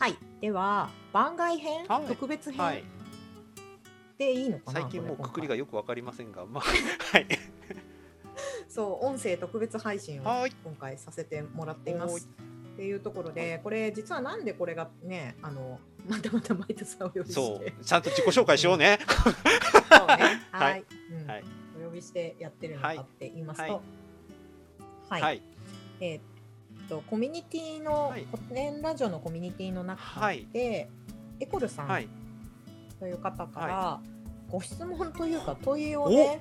はい、では番外編、はい、特別編、はい、でいいのかな。最近もうくくりがよく分かりませんが、まあはい、そう音声特別配信を今回させてもらっています。っていうところで、これ実はなんでこれがね、またマイトさんをお呼びして、そうちゃんと自己紹介しようね。そうね、はい、はいうんはい、お呼びしてやってるのかって言いますと、はい、はいはい、コミュニティの、はい、古典ラジオのコミュニティの中で、はい、エコルさんという方から、はい、ご質問というか問いをね、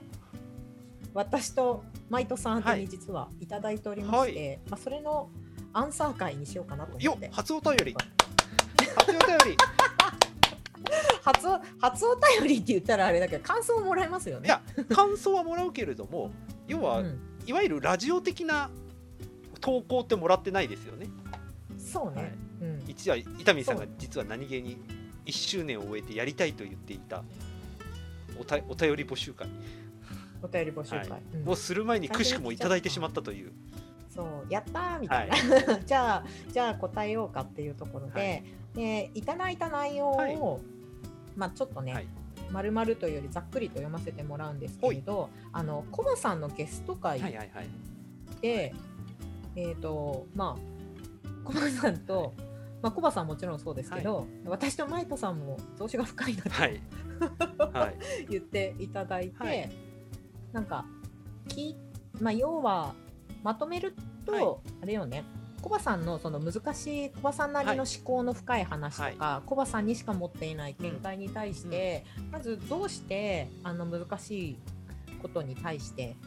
私とマイトさん宛に実はいただいておりまして、はい、まあ、それのアンサー会にしようかなと思って。初お便り初お便りって言ったらあれだけど、感想をもらえますよね。いや感想はもらうけれども要は、うん、いわゆるラジオ的な投稿ってもらってないですよね。そうね、はいうん、一夜伊丹さんが実は何気に1周年を終えてやりたいと言っていたお便り募集会はいうん、をする前にくしくもいただいてしまったという。そうやったーみたいな、はい、じゃあ答えようかっていうところで、はい、でいただいた内容を、はいまあ、ちょっとね、はい、丸々というよりざっくりと読ませてもらうんですけれど、コバさんのゲスト会で、はいはいはい、まあコバさんと、はいまあ、コバさんもちろんそうですけど、はい、私とマイトさんも投資が深いなと、はいはい、言っていただいて、はい、なんかまあ、要はまとめると、はい、あれよね、コバさんのその難しいコバさんなりの思考の深い話とか、はい、コバさんにしか持っていない見解に対して、うん、まずどうしてあの難しいことに対して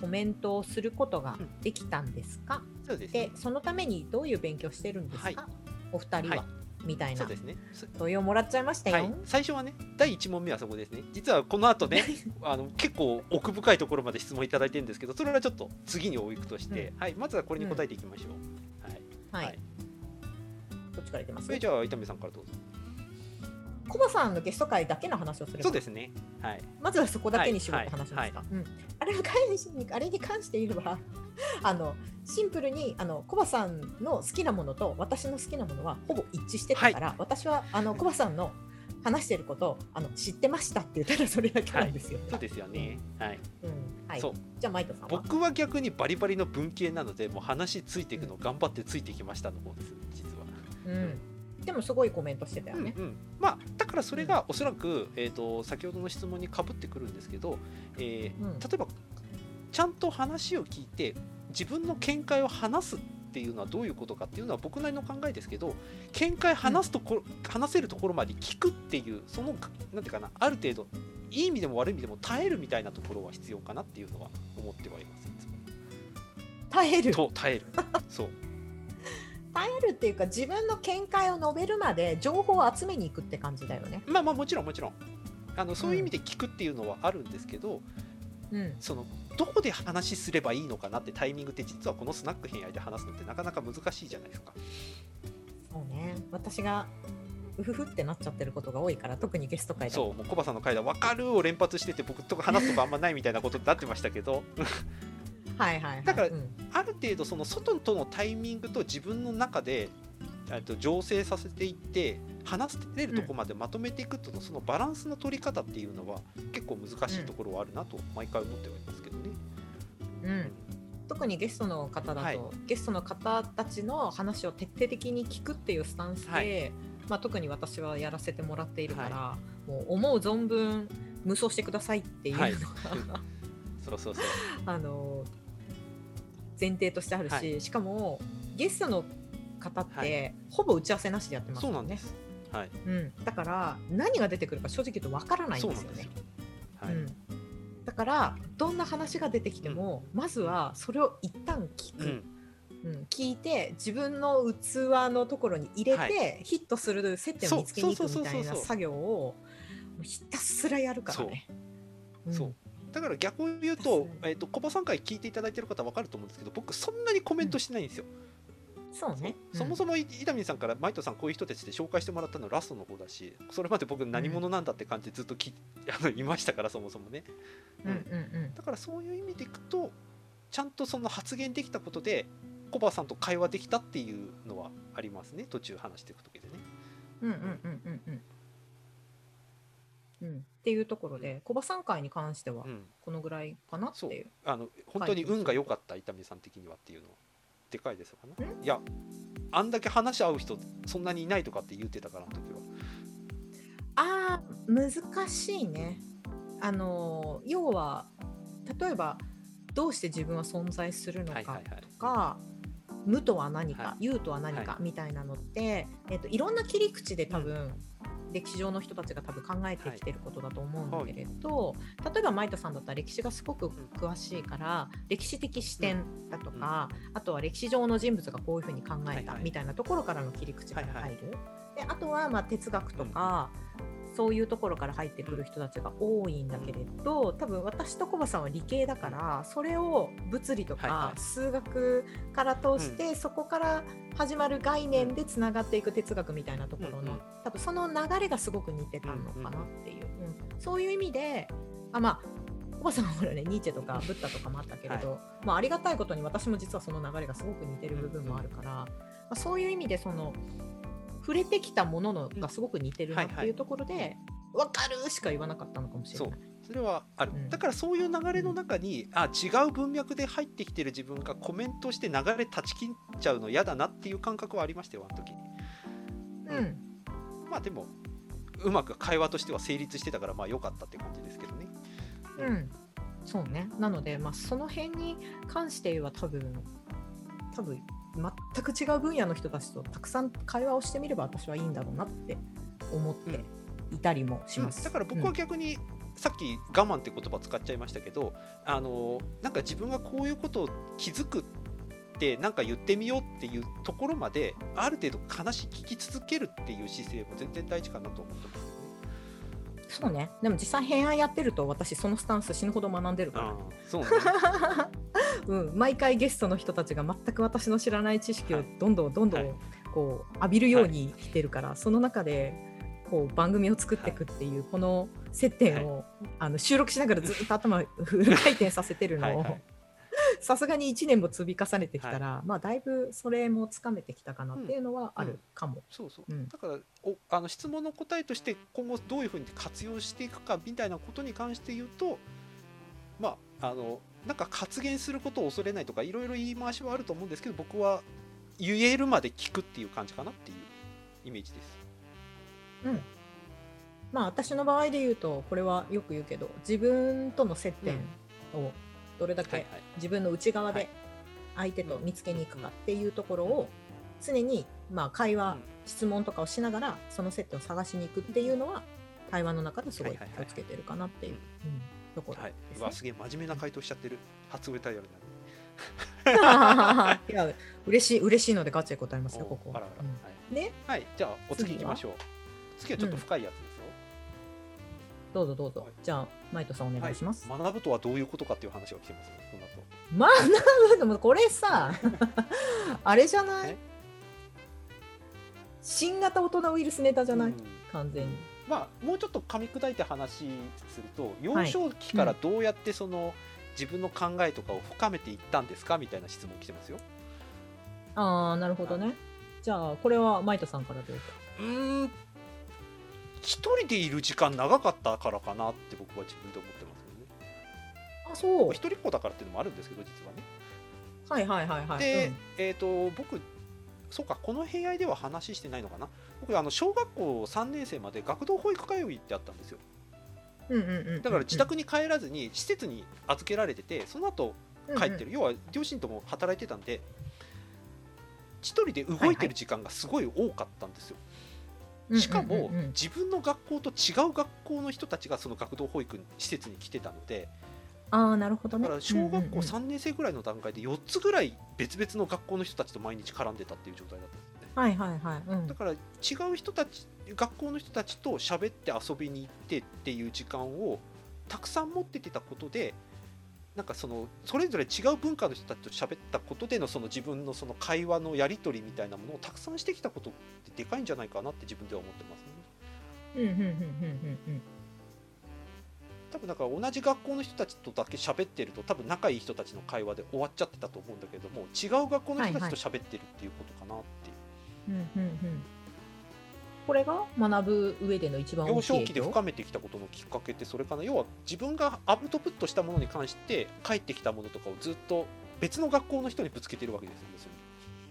コメントをすることができたんですか、うん そうですね、でそのためにどういう勉強してるんですか、はい、お二人は、はい、みたいな問いをもらっちゃいましたよ、はい、最初はね第1問目はそこですね。実はこの後ね結構奥深いところまで質問いただいてるんですけど、それはちょっと次に追いくとして、うんはい、まずはこれに答えていきましょう、うん、はい、はい、どっちからいきますか。じゃあ伊丹さんからどうぞ。コバさんのゲスト会だけの話をする。そうですね、はい、まずはそこだけに絞って話しますか、はいはいうん、あれに関して言えばシンプルにコバさんの好きなものと私の好きなものはほぼ一致してたから、はい、私はコバさんの話してることを知ってましたって言ったらそれだけなんですよ、はい、そうですよね、はいうんはい、そうじゃあマイトさんは。僕は逆にバリバリの文系なのでもう話ついていくの頑張ってついてきましたの方です、うん、実は、うんでもすごいコメントしてたよね、うんうんまあ、だからそれがおそらく、先ほどの質問にかぶってくるんですけど、うん、例えばちゃんと話を聞いて自分の見解を話すっていうのはどういうことかっていうのは僕なりの考えですけど、見解話せるところまで聞くっていうそのなんていうかな、ある程度いい意味でも悪い意味でも耐えるみたいなところは必要かなっていうのは思ってはいます。耐えるそう耐えるっていうか自分の見解を述べるまで情報を集めに行くって感じだよね。まあまあもちろんそういう意味で聞くっていうのはあるんですけど、うん、そのどこで話すればいいのかなってタイミングって実はこのスナック偏愛で話すのってなかなか難しいじゃないですか。そうね、私がうふふってなっちゃってることが多いから、特にゲスト会だそうもうコバさんの会だ分かるを連発してて僕とか話すとかあんまないみたいなことになってましたけどはいはいはい、だから、うん、ある程度その外とのタイミングと自分の中で醸成させていって話せれるとこまでまとめていくとの、うん、そのバランスの取り方っていうのは結構難しいところはあるなと毎回思ってはいますけどね、うんうん、特にゲストの方だと、はい、ゲストの方たちの話を徹底的に聞くっていうスタンスで、はいまあ、特に私はやらせてもらっているから、はい、もう思う存分無双してくださいっていうのが、はい、そう前提としてあるし、はい、しかもゲストの方ってほぼ打ち合わせなしでやってますよね。そうなんです、はいうん、だから何が出てくるか正直言うとわからないんですよね。そうなんですよ、はいうん、だからどんな話が出てきても、うん、まずはそれを一旦聞く、うんうん、聞いて自分の器のところに入れて、はい、ヒットする接点を見つけに行くみたいな作業をひたすらやるからね。そうだから逆を言うと、コバさん回聞いていただいている方は分かると思うんですけど、僕そんなにコメントしてないんですよ、うん、そうね、うん、そもそも伊丹さんからマイトさんこういう人たちで紹介してもらったのラストの方だし、それまで僕何者なんだって感じでずっといましたから、そもそもね、うんうんうん、だからそういう意味でいくとちゃんとその発言できたことでコバさんと会話できたっていうのはありますね、途中話していくときでね。うんうんうんうんうんっていうところで、小葉さん会に関してはこのぐらいかなっていう、本当に運が良かった伊丹さん的にはっていうのはでかいですかね。いや、あんだけ話し合う人そんなにいないとかって言ってたからの時は、あー難しいね。要は例えばどうして自分は存在するのかとか、はいはいはい、無とは何か、はい、有とは何かみたいなのって、いろんな切り口で多分、歴史上の人たちが多分考えてきてることだと思うんだけれど、はい、例えば舞田さんだったら歴史がすごく詳しいから、歴史的視点だとか、あとは歴史上の人物がこういうふうに考えたみたいなところからの切り口から入る、はいはい、であとはまあ哲学とか、そういうところから入ってくる人たちが多いんだけれど、多分私と小葉さんは理系だから、それを物理とか数学から通して、はいはい、そこから始まる概念でつながっていく哲学みたいなところの、多分その流れがすごく似てたのかなっていう、そういう意味でまあ小葉さんはほらね、ニーチェとかブッダとかもあったけれど、はい、まあ、ありがたいことに私も実はその流れがすごく似てる部分もあるから、まあ、そういう意味でその触れてきたもののがすごく似てるなっていうところで、はいはい、分かるしか言わなかったのかもしれない。それはある、だからそういう流れの中に、違う文脈で入ってきてる自分がコメントして流れ断ち切っちゃうの嫌だなっていう感覚はありましたよ、あの時。まあでもうまく会話としては成立してたから、まあ良かったって感じですけどね。そうね。なので、まあ、その辺に関して言えば多分全く違う分野の人たちとたくさん会話をしてみれば私はいいんだろうなって思っていたりもします。だから僕は逆に、さっき我慢って言葉使っちゃいましたけど、なんか自分がこういうことを気づくってなんか言ってみようっていうところまである程度話聞き続けるっていう姿勢も全然大事かなと思ってます。そうね。でも実際偏愛やってると私そのスタンス死ぬほど学んでるから。そうね毎回ゲストの人たちが全く私の知らない知識をどんどんこう浴びるように来てるから、その中でこう番組を作っていくっていう、この接点を、収録しながらずっと頭フル回転させてるのをさすがに1年も積み重ねてきたら、まあ、だいぶそれもつかめてきたかなっていうのはあるかも。だから質問の答えとして今後どういうふうに活用していくかみたいなことに関して言うと、まあなんか発言することを恐れないとかいろいろ言い回しはあると思うんですけど、僕は言えるまで聞くっていう感じかなっていうイメージです。まあ私の場合で言うと、これはよく言うけど、自分との接点をどれだけ自分の内側で相手と見つけに行くかっていうところを常に、まあ会話、質問とかをしながらその接点を探しに行くっていうのは対話の中ですごい気をつけてるかなっていう、ところですね。うわ、すげえ真面目な回答しちゃってる。初売れたようになる。いや、嬉しいのでガチで答えますね、ここ。じゃあお次行きましょう。次はちょっと深いやつですよ。どうぞ、はい、じゃあマイトさんお願いします、はい、学ぶとはどういうことかっていう話が来てますね。この後学ぶのこれさあれじゃない、新型大人ウイルスネタじゃない、完全に。まあもうちょっと噛み砕いて話すると、幼少期からどうやってその、自分の考えとかを深めていったんですかみたいな質問来てますよ。なるほどね。じゃあこれはマイトさんからどうぞ。一人でいる時間長かったからかなって僕は自分で思ってますよね。一人っ子だからっていうのもあるんですけど、実はね。で、僕そうか、この部屋では話してないのかな。僕小学校3年生まで学童保育通いってあったんですよ。だから自宅に帰らずに施設に預けられてて、その後帰ってる、要は両親とも働いてたんで一人で動いてる時間がすごい多かったんですよ。しかも自分の学校と違う学校の人たちがその学童保育施設に来てたので、なるほどね。だから小学校3年生ぐらいの段階で4つぐらい別々の学校の人たちと毎日絡んでたっていう状態だったんですね。だから違う人たち、学校の人たちと喋って遊びに行ってっていう時間をたくさん持っててたことで、なんかそれぞれ違う文化の人たちと喋ったことでのその自分のその会話のやり取りみたいなものをたくさんしてきたことってでかいんじゃないかなって自分では思ってますね。多分だから同じ学校の人たちとだけ喋ってると、多分仲いい人たちの会話で終わっちゃってたと思うんだけども、違う学校の人たちと喋ってるっていうことかなっていう。これが学ぶ上での一番大きい影響。幼少期で深めてきたことのきっかけってそれかな。要は自分がアウトプットしたものに関して返ってきたものとかをずっと別の学校の人にぶつけてるわけですよね。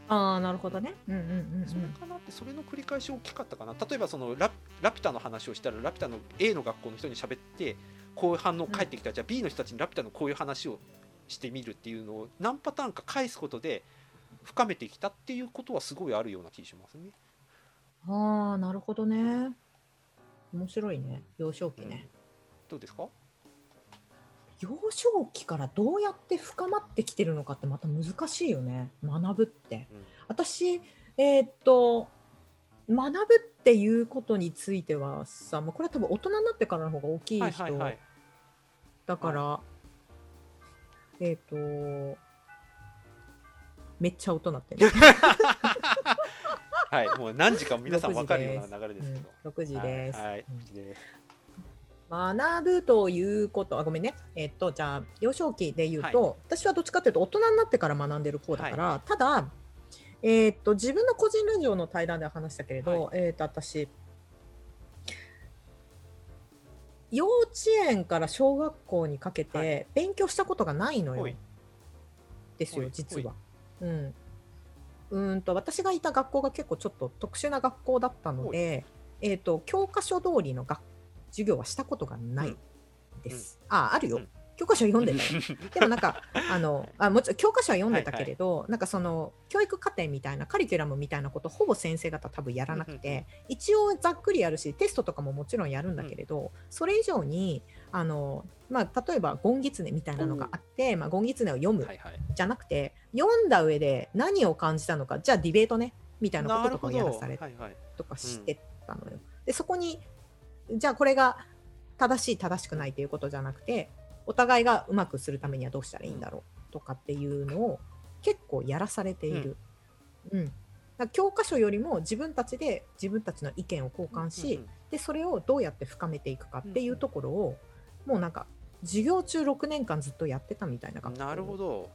あーなるほどね、うんうんうんうん、それかなって、それの繰り返し大きかったかな。例えばその ラピュタの話をしたらラピュタの A の学校の人に喋ってこういう反応返ってきた、うん、じゃあ B の人たちにラピュタのこういう話をしてみるっていうのを何パターンか返すことで深めてきたっていうことはすごいあるような気がしますね。あーなるほどね、面白いね、幼少期ね、うん、どうですか。幼少期からどうやって深まってきてるのかってまた難しいよね、学ぶって、うん、私、学ぶっていうことについてはさ、これは多分大人になってからの方が大きい人、はいはいはい、だから、はい、めっちゃ大人ってねはい、もう何時間皆さん分かるような流れですけど、6時です、うん、はい、6時です、うん、学ぶということ、あ、ごめんね。じゃあ幼少期で言うと、はい、私はどっちかというと大人になってから学んでる方だから、はい、ただ、自分の個人ラジオの対談で話したけれど、はい、私幼稚園から小学校にかけて勉強したことがないのよ、はい、ですよ実は、うん、私がいた学校が結構ちょっと特殊な学校だったので、教科書通りの学校授業はしたことがないです、うん、あるよ、うん、教科書読んでたよでもなんかもちろん教科書は読んでたけれど、はいはい、なんかその教育課程みたいなカリキュラムみたいなことほぼ先生方多分やらなくて、うん、一応ざっくりやるしテストとかももちろんやるんだけれど、うん、それ以上に例えばゴンギツネみたいなのがあって、うん、ゴンギツネを読む、はいはい、じゃなくて読んだ上で何を感じたのか、じゃあディベートねみたいなこととかをやらされたりとかしてたのよ、はいはい、うん、でそこにじゃあこれが正しい正しくないということじゃなくて、お互いがうまくするためにはどうしたらいいんだろうとかっていうのを結構やらされている、うんうん、だ教科書よりも自分たちで自分たちの意見を交換し、うんうんうん、でそれをどうやって深めていくかっていうところを、うんうん、もうなんか授業中6年間ずっとやってたみたいな感じだったんです。なるほど、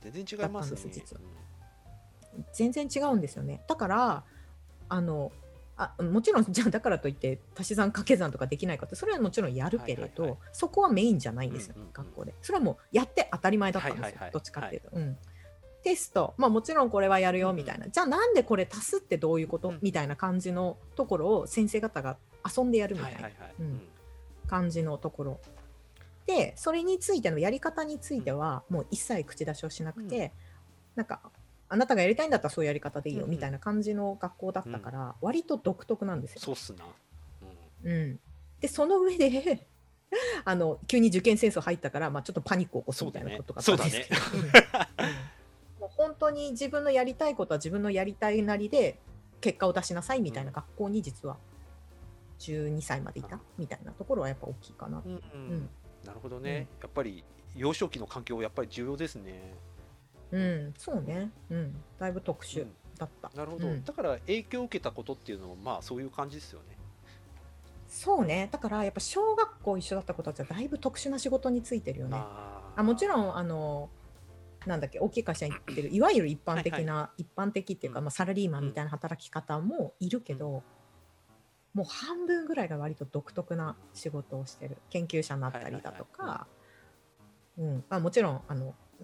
全然違いますね、実は全然違うんですよね。だからもちろんじゃあだからといって足し算掛け算とかできないかってそれはもちろんやるけれど、はいはいはい、そこはメインじゃないんですよ、うんうんうん、学校でそれはもうやって当たり前だったんですよ、はいはいはい、どっちかっていうと、はい、うん、テスト、もちろんこれはやるよみたいな、うん、じゃあなんでこれ足すってどういうこと、うん、みたいな感じのところを先生方が遊んでやるみたいな、はいはいはい、うん、感じのところで、それについてのやり方についてはもう一切口出しをしなくて、うん、なんかあなたがやりたいんだったらそういうやり方でいいよみたいな感じの学校だったから割と独特なんですよ、うんうん、そうっすな、うんうん、でその上で急に受験戦争入ったから、ちょっとパニックを起こすみたいなことがあったんですけど、そうだねもう本当に自分のやりたいことは自分のやりたいなりで結果を出しなさいみたいな学校に実は12歳までいたみたいなところはやっぱ大きいかな、うんうんうん、なるほどね、うん、やっぱり幼少期の環境はやっぱり重要ですね。うん、そうね、うん、だいぶ特殊だった、うん、なるほど、うん、だから影響を受けたことっていうのもそういう感じですよね。そうね、だからやっぱ小学校一緒だった子たちはだいぶ特殊な仕事についてるよね。もちろんなんだっけ、大きい会社に行ってるいわゆる一般的な、はいはい、一般的っていうか、サラリーマンみたいな働き方もいるけど、うん、もう半分ぐらいが割と独特な仕事をしてる、研究者になったりだとか、はいはいはい、うん、もちろん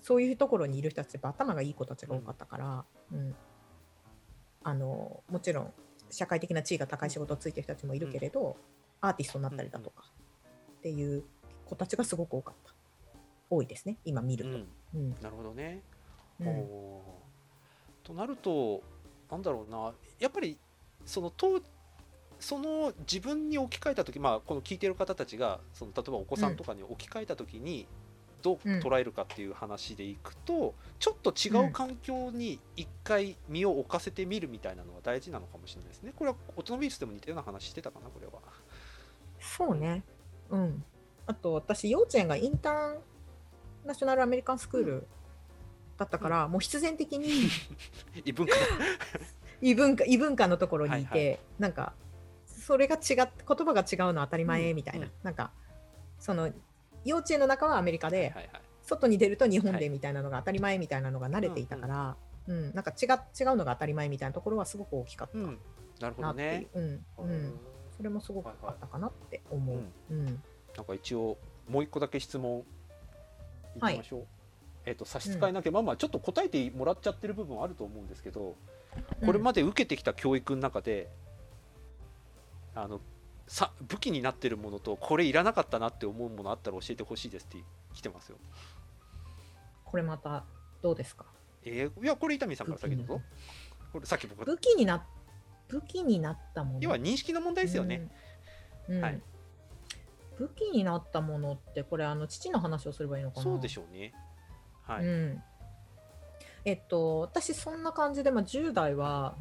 そういうところにいる人たちは頭がいい子たちが多かったから、うんうん、もちろん社会的な地位が高い仕事をついてる人たちもいるけれど、うん、アーティストになったりだとかっていう子たちがすごく多かった、多いですね今見ると、うんうん、なるほどね、うん、となるとなんだろうな、やっぱりその自分に置き換えた時、この聞いてる方たちが例えばお子さんとかに置き換えた時に、うん、どう捉えるかっていう話でいくと、うん、ちょっと違う環境に一回身を置かせてみるみたいなのは大事なのかもしれないですね。これはオトノビースでも似たような話してたかな、これは。そうね、うん、あと私幼稚園がインターナショナルアメリカンスクールだったから、うん、もう必然的に異文化のところにいて、はいはい、なんかそれが言葉が違うのは当たり前みたいな、うんうん、なんか幼稚園の中はアメリカで、はいはいはい、外に出ると日本でみたいなのが当たり前みたいなのが慣れていたから、はい、うんうん、なんか違うのが当たり前みたいなところはすごく大きかった、うん、なるほどね、うんうん、それもすごくあったかなって思う、はいはいうんうん、なんか一応もう一個だけ質問いきましょう、はい差し支えなければ、うんまあ、ちょっと答えてもらっちゃってる部分はあると思うんですけど、これまで受けてきた教育の中で、うん、武器になってるものとこれいらなかったなって思うものあったら教えてほしいですって来てますよ。これまたどうですか、いやこれ伊丹さんから先どうぞ。これさっき僕武器になったもの要は認識の問題ですよね、うんうんはい、武器になったものってこれ父の話をすればいいのかな。そうでしょうねはいうん、私そんな感じで、まあ、10代は、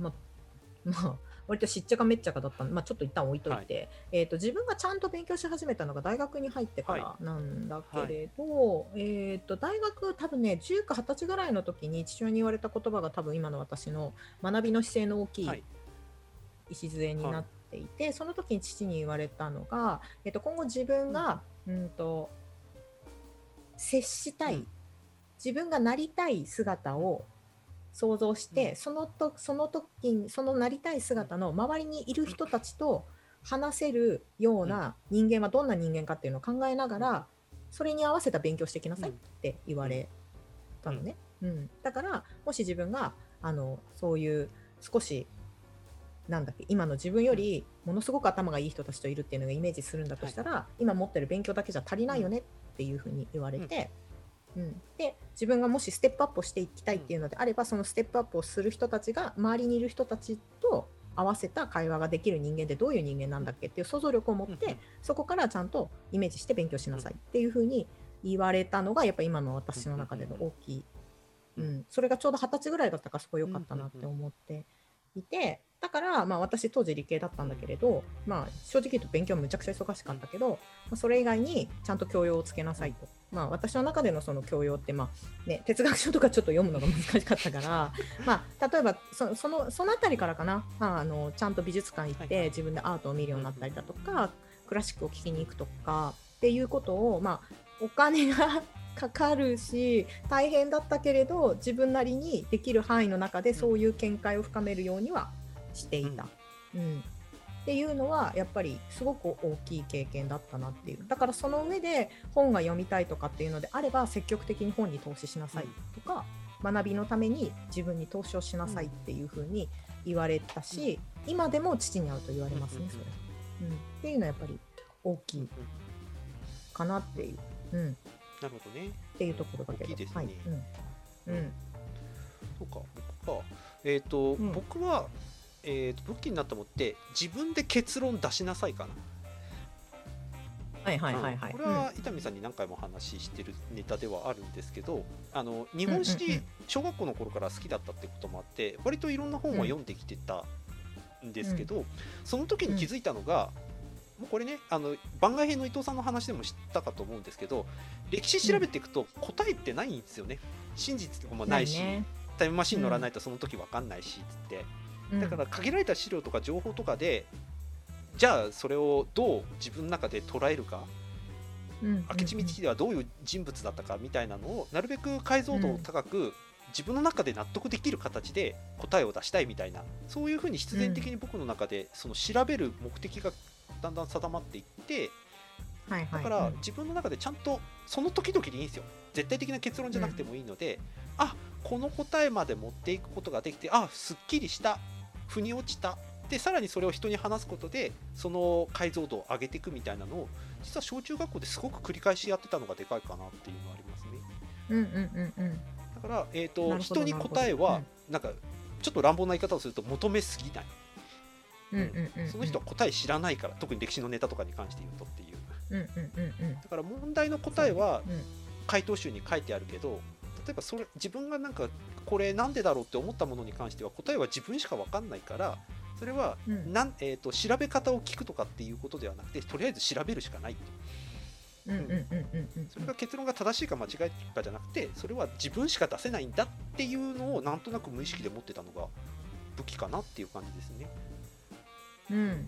割としっちゃかめっちゃかだったので、まあ、ちょっと一旦置いといて、はい自分がちゃんと勉強し始めたのが大学に入ってからなんだけれど、はい大学多分ね10か20歳ぐらいの時に父親に言われた言葉が多分今の私の学びの姿勢の大きい礎になっていて、はい、その時に父に言われたのが、今後自分が、接したい、うん自分がなりたい姿を想像して、うん、そのなりたい姿の周りにいる人たちと話せるような人間はどんな人間かっていうのを考えながら、それに合わせた勉強してきなさいって言われたのね、うんうん、だからもし自分がそういう少し今の自分よりものすごく頭がいい人たちといるっていうのがイメージするんだとしたら、はい、今持ってる勉強だけじゃ足りないよねっていうふうに言われて、うん、で自分がもしステップアップをしていきたいっていうのであれば、うん、そのステップアップをする人たちが周りにいる人たちと合わせた会話ができる人間ってどういう人間なんだっけっていう想像力を持って、うん、そこからちゃんとイメージして勉強しなさいっていう風に言われたのがやっぱ今の私の中での大きい、うんうん、それがちょうど20歳ぐらいだったからすごい良かったなって思っていて、だからまあ私当時理系だったんだけれど、まあ、正直言うと勉強むちゃくちゃ忙しかったけど、それ以外にちゃんと教養をつけなさいと、まあ、私の中でのその教養って、まあね、哲学書とかちょっと読むのが難しかったからまあ例えばそのあたりからかな、まあ、ちゃんと美術館行って自分でアートを見るようになったりだとか、クラシックを聴きに行くとかっていうことを、まあ、お金がかかるし大変だったけれど自分なりにできる範囲の中でそういう見解を深めるようにはしていた、うんうん、っていうのはやっぱりすごく大きい経験だったなっていう。だからその上で本が読みたいとかっていうのであれば積極的に本に投資しなさいとか、学びのために自分に投資をしなさいっていう風に言われたし、今でも父に会うと言われますねそれ、うん、っていうのはやっぱり大きいかなっていう、うんなるほどね。っていうところだけど大きいですね。はいうんうん、そうか僕か、うん、僕は、武器になったものって自分で結論出しなさいかな。はいはいはいはい。これは伊丹さんに何回も話してるネタではあるんですけど、日本史小学校の頃から好きだったってこともあって、割といろんな本を読んできてたんですけど、その時に気づいたのが。これね番外編の伊藤さんの話でも知ったかと思うんですけど、歴史調べていくと答えってないんですよね、真実とかもないし、ね、タイムマシン乗らないとその時分かんないしつって、だから限られた資料とか情報とかでじゃあそれをどう自分の中で捉えるか、明智光秀はどういう人物だったかみたいなのをなるべく解像度を高く自分の中で納得できる形で答えを出したいみたいな、そういうふうに必然的に僕の中でその調べる目的がだんだん定まっていって、はいはい、だから自分の中でちゃんとその時々でいいんですよ、絶対的な結論じゃなくてもいいので、あ、この答えまで持っていくことができて、あ、すっきりした、腑に落ちた、でさらにそれを人に話すことでその解像度を上げていくみたいなのを実は小中学校ですごく繰り返しやってたのがでかいかなっていうのはありますね。だから、人に答えはなんかちょっと乱暴な言い方をすると求めすぎない、その人は答え知らないから、特に歴史のネタとかに関して言うとっていう、だから問題の答えは回答集に書いてあるけど、例えばそれ自分がなんかこれなんでだろうって思ったものに関しては答えは自分しか分かんないから、それは調べ方を聞くとかっていうことではなくてとりあえず調べるしかない、それが結論が正しいか間違いかじゃなくて、それは自分しか出せないんだっていうのをなんとなく無意識で持ってたのが武器かなっていう感じですね。うん、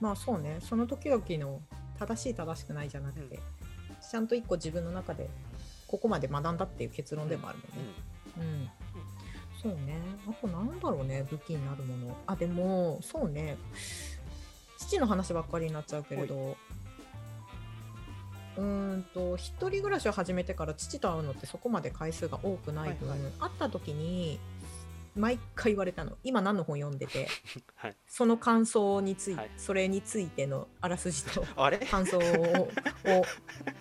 まあそうね、その時々の正しい正しくないじゃなくて、ちゃんと一個自分の中でここまで学んだっていう結論でもあるもんね、そうね。あとなんだろうね、武器になるもの。あ、でもそうね、父の話ばっかりになっちゃうけれど、一人暮らしを始めてから父と会うのってそこまで回数が多くない分、はいはい、会った時に毎回言われたの、今何の本読んでて、はい、その感想について、はい、それについてのあらすじと感想を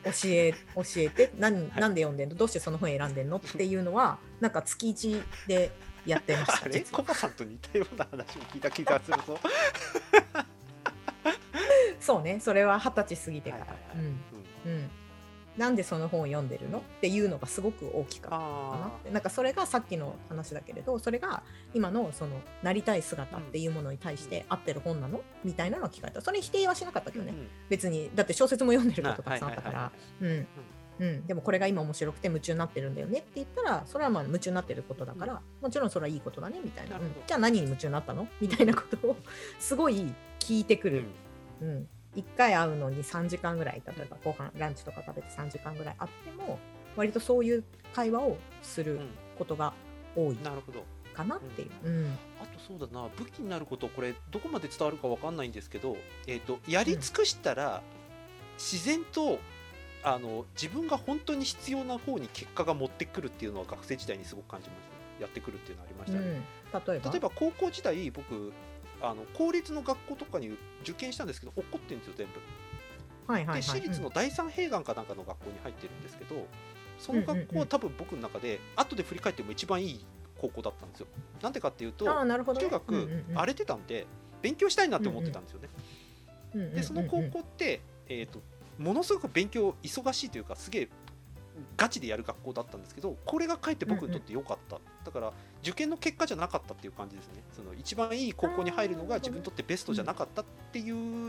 教えて、なんで読んでんの、どうしてその本選んでんのっていうのはなんか月1でやってました。あれコバさんと似たような話を聞いた気がするぞそうね、それは20歳過ぎてから、はいはいはい、うんうん、なんでその本を読んでるのっていうのがすごく大きかったかな。なんかそれがさっきの話だけれど、それが今のそのなりたい姿っていうものに対して合ってる本なのみたいなのを聞かれた。それ否定はしなかったけどね、うん、別にだって小説も読んでることたくさんあったから、でもこれが今面白くて夢中になってるんだよねって言ったら、それはまあ夢中になってることだから、うん、もちろんそれはいいことだねみたいな、うん、じゃあ何に夢中になったのみたいなことをすごい聞いてくる、うんうん、1回会うのに3時間ぐらい、例えばご飯ランチとか食べて3時間ぐらい会っても割とそういう会話をすることが多いかなっていう、うんうん、あとそうだな、武器になること、これどこまで伝わるか分かんないんですけど、やり尽くしたら自然と、自分が本当に必要な方に結果が持ってくるっていうのは学生時代にすごく感じましたね。やってくるっていうのありましたね、うん、例えば高校時代僕公立の学校とかに受験したんですけど、落っこってるんですよ全部、はいはいはい、で私立の第三併願かなんかの学校に入ってるんですけど、うん、その学校は多分僕の中で後で振り返っても一番いい高校だったんですよ。なんでかっていうと、ね、中学、荒れてたんで勉強したいなって思ってたんですよね、うんうん、でその高校って、ものすごく勉強忙しいというかすげえガチでやる学校だったんですけど、これがかえって僕にとって良かった、うんうん、だから受験の結果じゃなかったっていう感じですね。その一番いい高校に入るのが自分にとってベストじゃなかったってい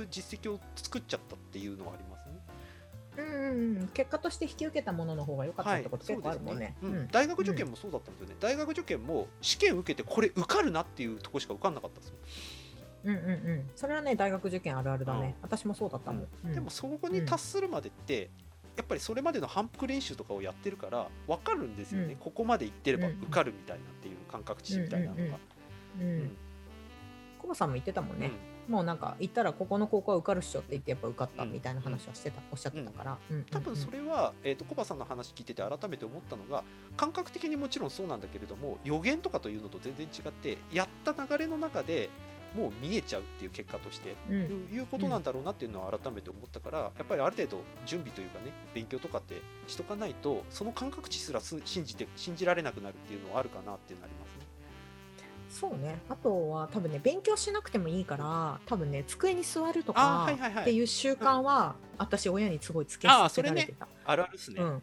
う実績を作っちゃったっていうのはありますね、うんうん、結果として引き受けたものの方が良かったってこと結構あるもんね、はい、そうですね、うん、大学受験もそうだったんですよね、うん、大学受験も試験受けてこれ受かるなっていうとこしか受かんなかったんですよ。うんうんうん、それはね大学受験あるあるだね、うん、私もそうだったもん、うん、でもそこに達するまでって、うん、やっぱりそれまでの反復練習とかをやってるから分かるんですよね、うん、ここまでいってれば受かるみたいなっていう感覚値みたいなのが、コバさんも言ってたもんね、うん、もうなんか行ったらここの高校は受かるっしょって言ってやっぱ受かったみたいな話はしてた、うん、おっしゃってたから、うんうん、多分それは、コバさんの話聞いてて改めて思ったのが、感覚的にもちろんそうなんだけれども、予言とかというのと全然違ってやった流れの中でもう見えちゃうっていう結果として、うん、いうことなんだろうなっていうのは改めて思ったから、うん、やっぱりある程度準備というかね、勉強とかってしとかないとその感覚値すら信じられなくなるっていうのはあるかなっていうのありますね。そうね、あとは多分ね勉強しなくてもいいから多分ね机に座るとかっていう習慣は私親にすごいつけられてた。あ、それね、あるあるですね、うん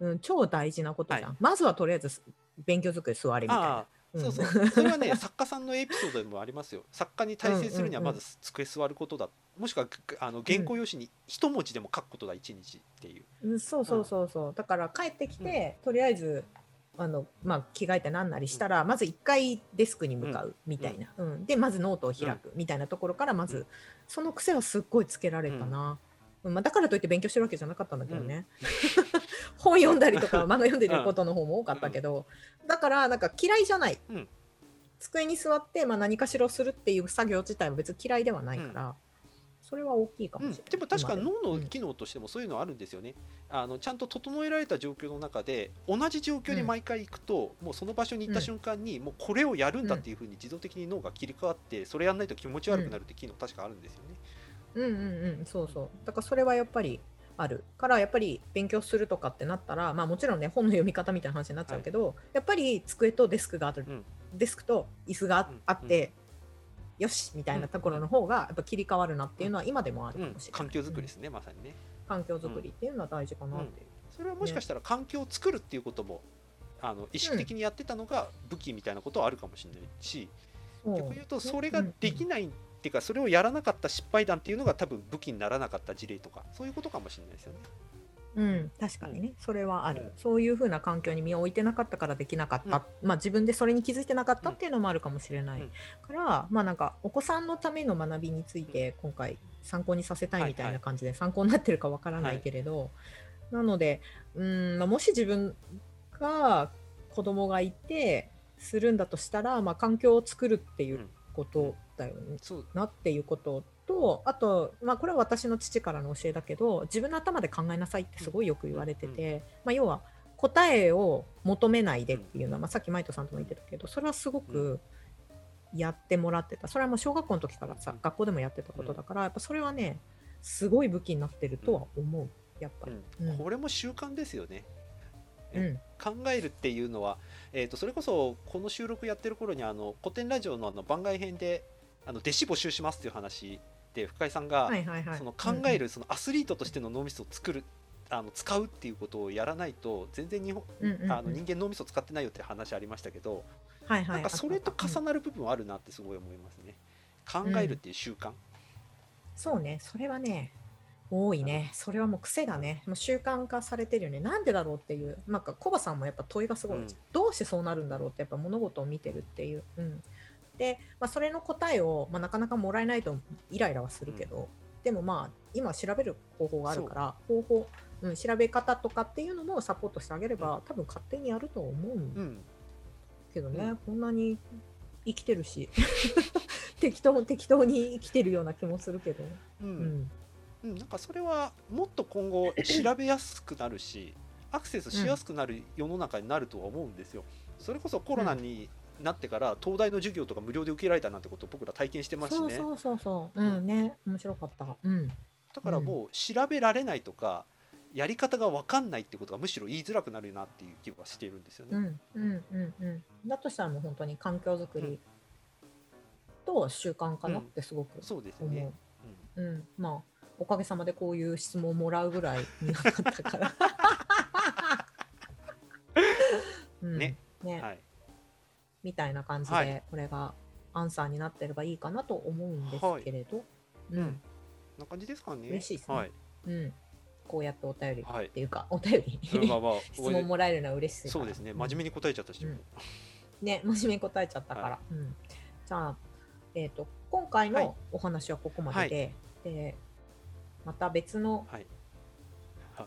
うん、超大事なことじゃん、はい、まずはとりあえず勉強机座りみたいな。そうそう、それはね作家さんのエピソードでもありますよ。作家に対戦するにはまず机座ることだ、うんうんうん、もしくは原稿用紙に一文字でも書くことだ、一日っていう、うん、そうそうそうそう、だから帰ってきて、うん、とりあえず着替えてなんなりしたら、うん、まず一回デスクに向かうみたいな、うんうん、でまずノートを開くみたいなところからまず、うん、その癖はすっごいつけられたな、うん、まあ、だからといって勉強してるわけじゃなかったんだけどね、うん本読んだりとか漫画読んでることの方も多かったけど、うん、だからなんか嫌いじゃない、うん、机に座ってまあ何かしらをするっていう作業自体も別に嫌いではないから、うん、それは大きいかもしれない、うん、でも確か脳の機能としてもそういうのあるんですよね、うん、ちゃんと整えられた状況の中で同じ状況に毎回行くと、うん、もうその場所に行った瞬間にもうこれをやるんだっていう風に自動的に脳が切り替わってそれやんないと気持ち悪くなるって機能確かあるんですよね、うん、うんうんうん、そうそう、だからそれはやっぱりあるからやっぱり勉強するとかってなったら、まあ、もちろんね本の読み方みたいな話になっちゃうけど、はい、やっぱり机とデスクがある、うん、デスクと椅子が あって、うん、よしみたいなところの方がやっぱ切り替わるなっていうのは今でもあるかもしれない、うん、環境作りですね、まさにね、環境作りっていうのは大事かなっていう、うんうん、それはもしかしたら環境を作るっていうことも、意識的にやってたのが武器みたいなことはあるかもしれないし、うん、逆に言うとそれができない、うんうんうん、っていうかそれをやらなかった失敗談っていうのが多分武器にならなかった事例とかそういうことかもしれないですよね。うん、確かにね、それはある、うん、そういう風な環境に身を置いてなかったからできなかった、うん、まあ自分でそれに気づいてなかったっていうのもあるかもしれない、うん、からまあなんかお子さんのための学びについて今回参考にさせたいみたいな感じで、参考になってるかわからないけれど、はいはい、なのでもし自分が子供がいてするんだとしたら、まあ、環境を作るっていうことだよね、うん、なっていうことと、あと、まあ、これは私の父からの教えだけど、自分の頭で考えなさいってすごいよく言われてて、うん、まあ、要は答えを求めないでっていうのは、まあ、さっきマイトさんとも言ってたけど、それはすごくやってもらってた。それはもう小学校の時からさ、学校でもやってたことだから、やっぱそれはねすごい武器になってるとは思う、やっぱり、うんうん、これも習慣ですよね、うん、考えるっていうのは、それこそこの収録やってる頃に古典ラジオの、 番外編で弟子募集しますっていう話で深井さんが、はいはいはい、その考える、そのアスリートとしての脳みそを作る、使うっていうことをやらないと全然人間脳みそ使ってないよって話ありましたけど、はいはい、なんかそれと重なる部分はあるなってすごい思いますね、うん、考えるっていう習慣、そうね、それはね多いね、それはもう癖だね、もう習慣化されてるよね、なんでだろうっていう、なんかコバさんもやっぱ問いがすごい、うん、どうしてそうなるんだろうってやっぱ物事を見てるっていう、うん、で、まあ、それの答えを、まあ、なかなかもらえないとイライラはするけど、うん、でもまあ今調べる方法があるから方法、うん、調べ方とかっていうのもサポートしてあげれば、うん、多分勝手にやると思う、うん、けどね、うん、こんなに生きてるし適当に生きてるような気もするけど、うんうん、なんかそれはもっと今後調べやすくなるしアクセスしやすくなる世の中になるとは思うんですよ、うん、それこそコロナになってから東大の授業とか無料で受けられたなんてことを僕ら体験してますしね、そうそうそう、うんね、面白かった、うん、だからもう調べられないとかやり方が分かんないってことがむしろ言いづらくなるなっていう気はしているんですよね、うんうんうんうん、だとしたらもう本当に環境づくり、うんと習慣かなってすごく思う、うん、そうですね、うんうん、まあおかげさまでこういう質問をもらうぐらいになったから、うん、ね、はい、みたいな感じで、はい、これがアンサーになってればいいかなと思うんですけれど、はい、うん、うん、な感じですかね、嬉しいですね、はい、うん、こうやってお便りっていうか、はい、お便り質問もらえるのは嬉しいから、そうですね、真面目に答えちゃったし、うん、ね、真面目に答えちゃったから、はい、うん、じゃあ今回のお話はここまでで、はい、でまた別の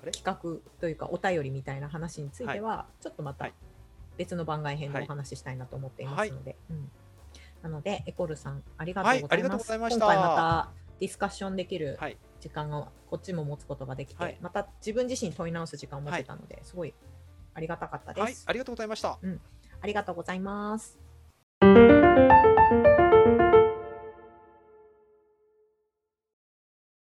企画というかお便りみたいな話についてはちょっとまた別の番外編のお話ししたいなと思っていますので、はいはい、うん、なのでエコルさんありがとうございます、はい、今回またディスカッションできる時間をこっちも持つことができて、はい、また自分自身問い直す時間を持てたのですごいありがたかったです、はい、ありがとうございました、うん、ありがとうございます。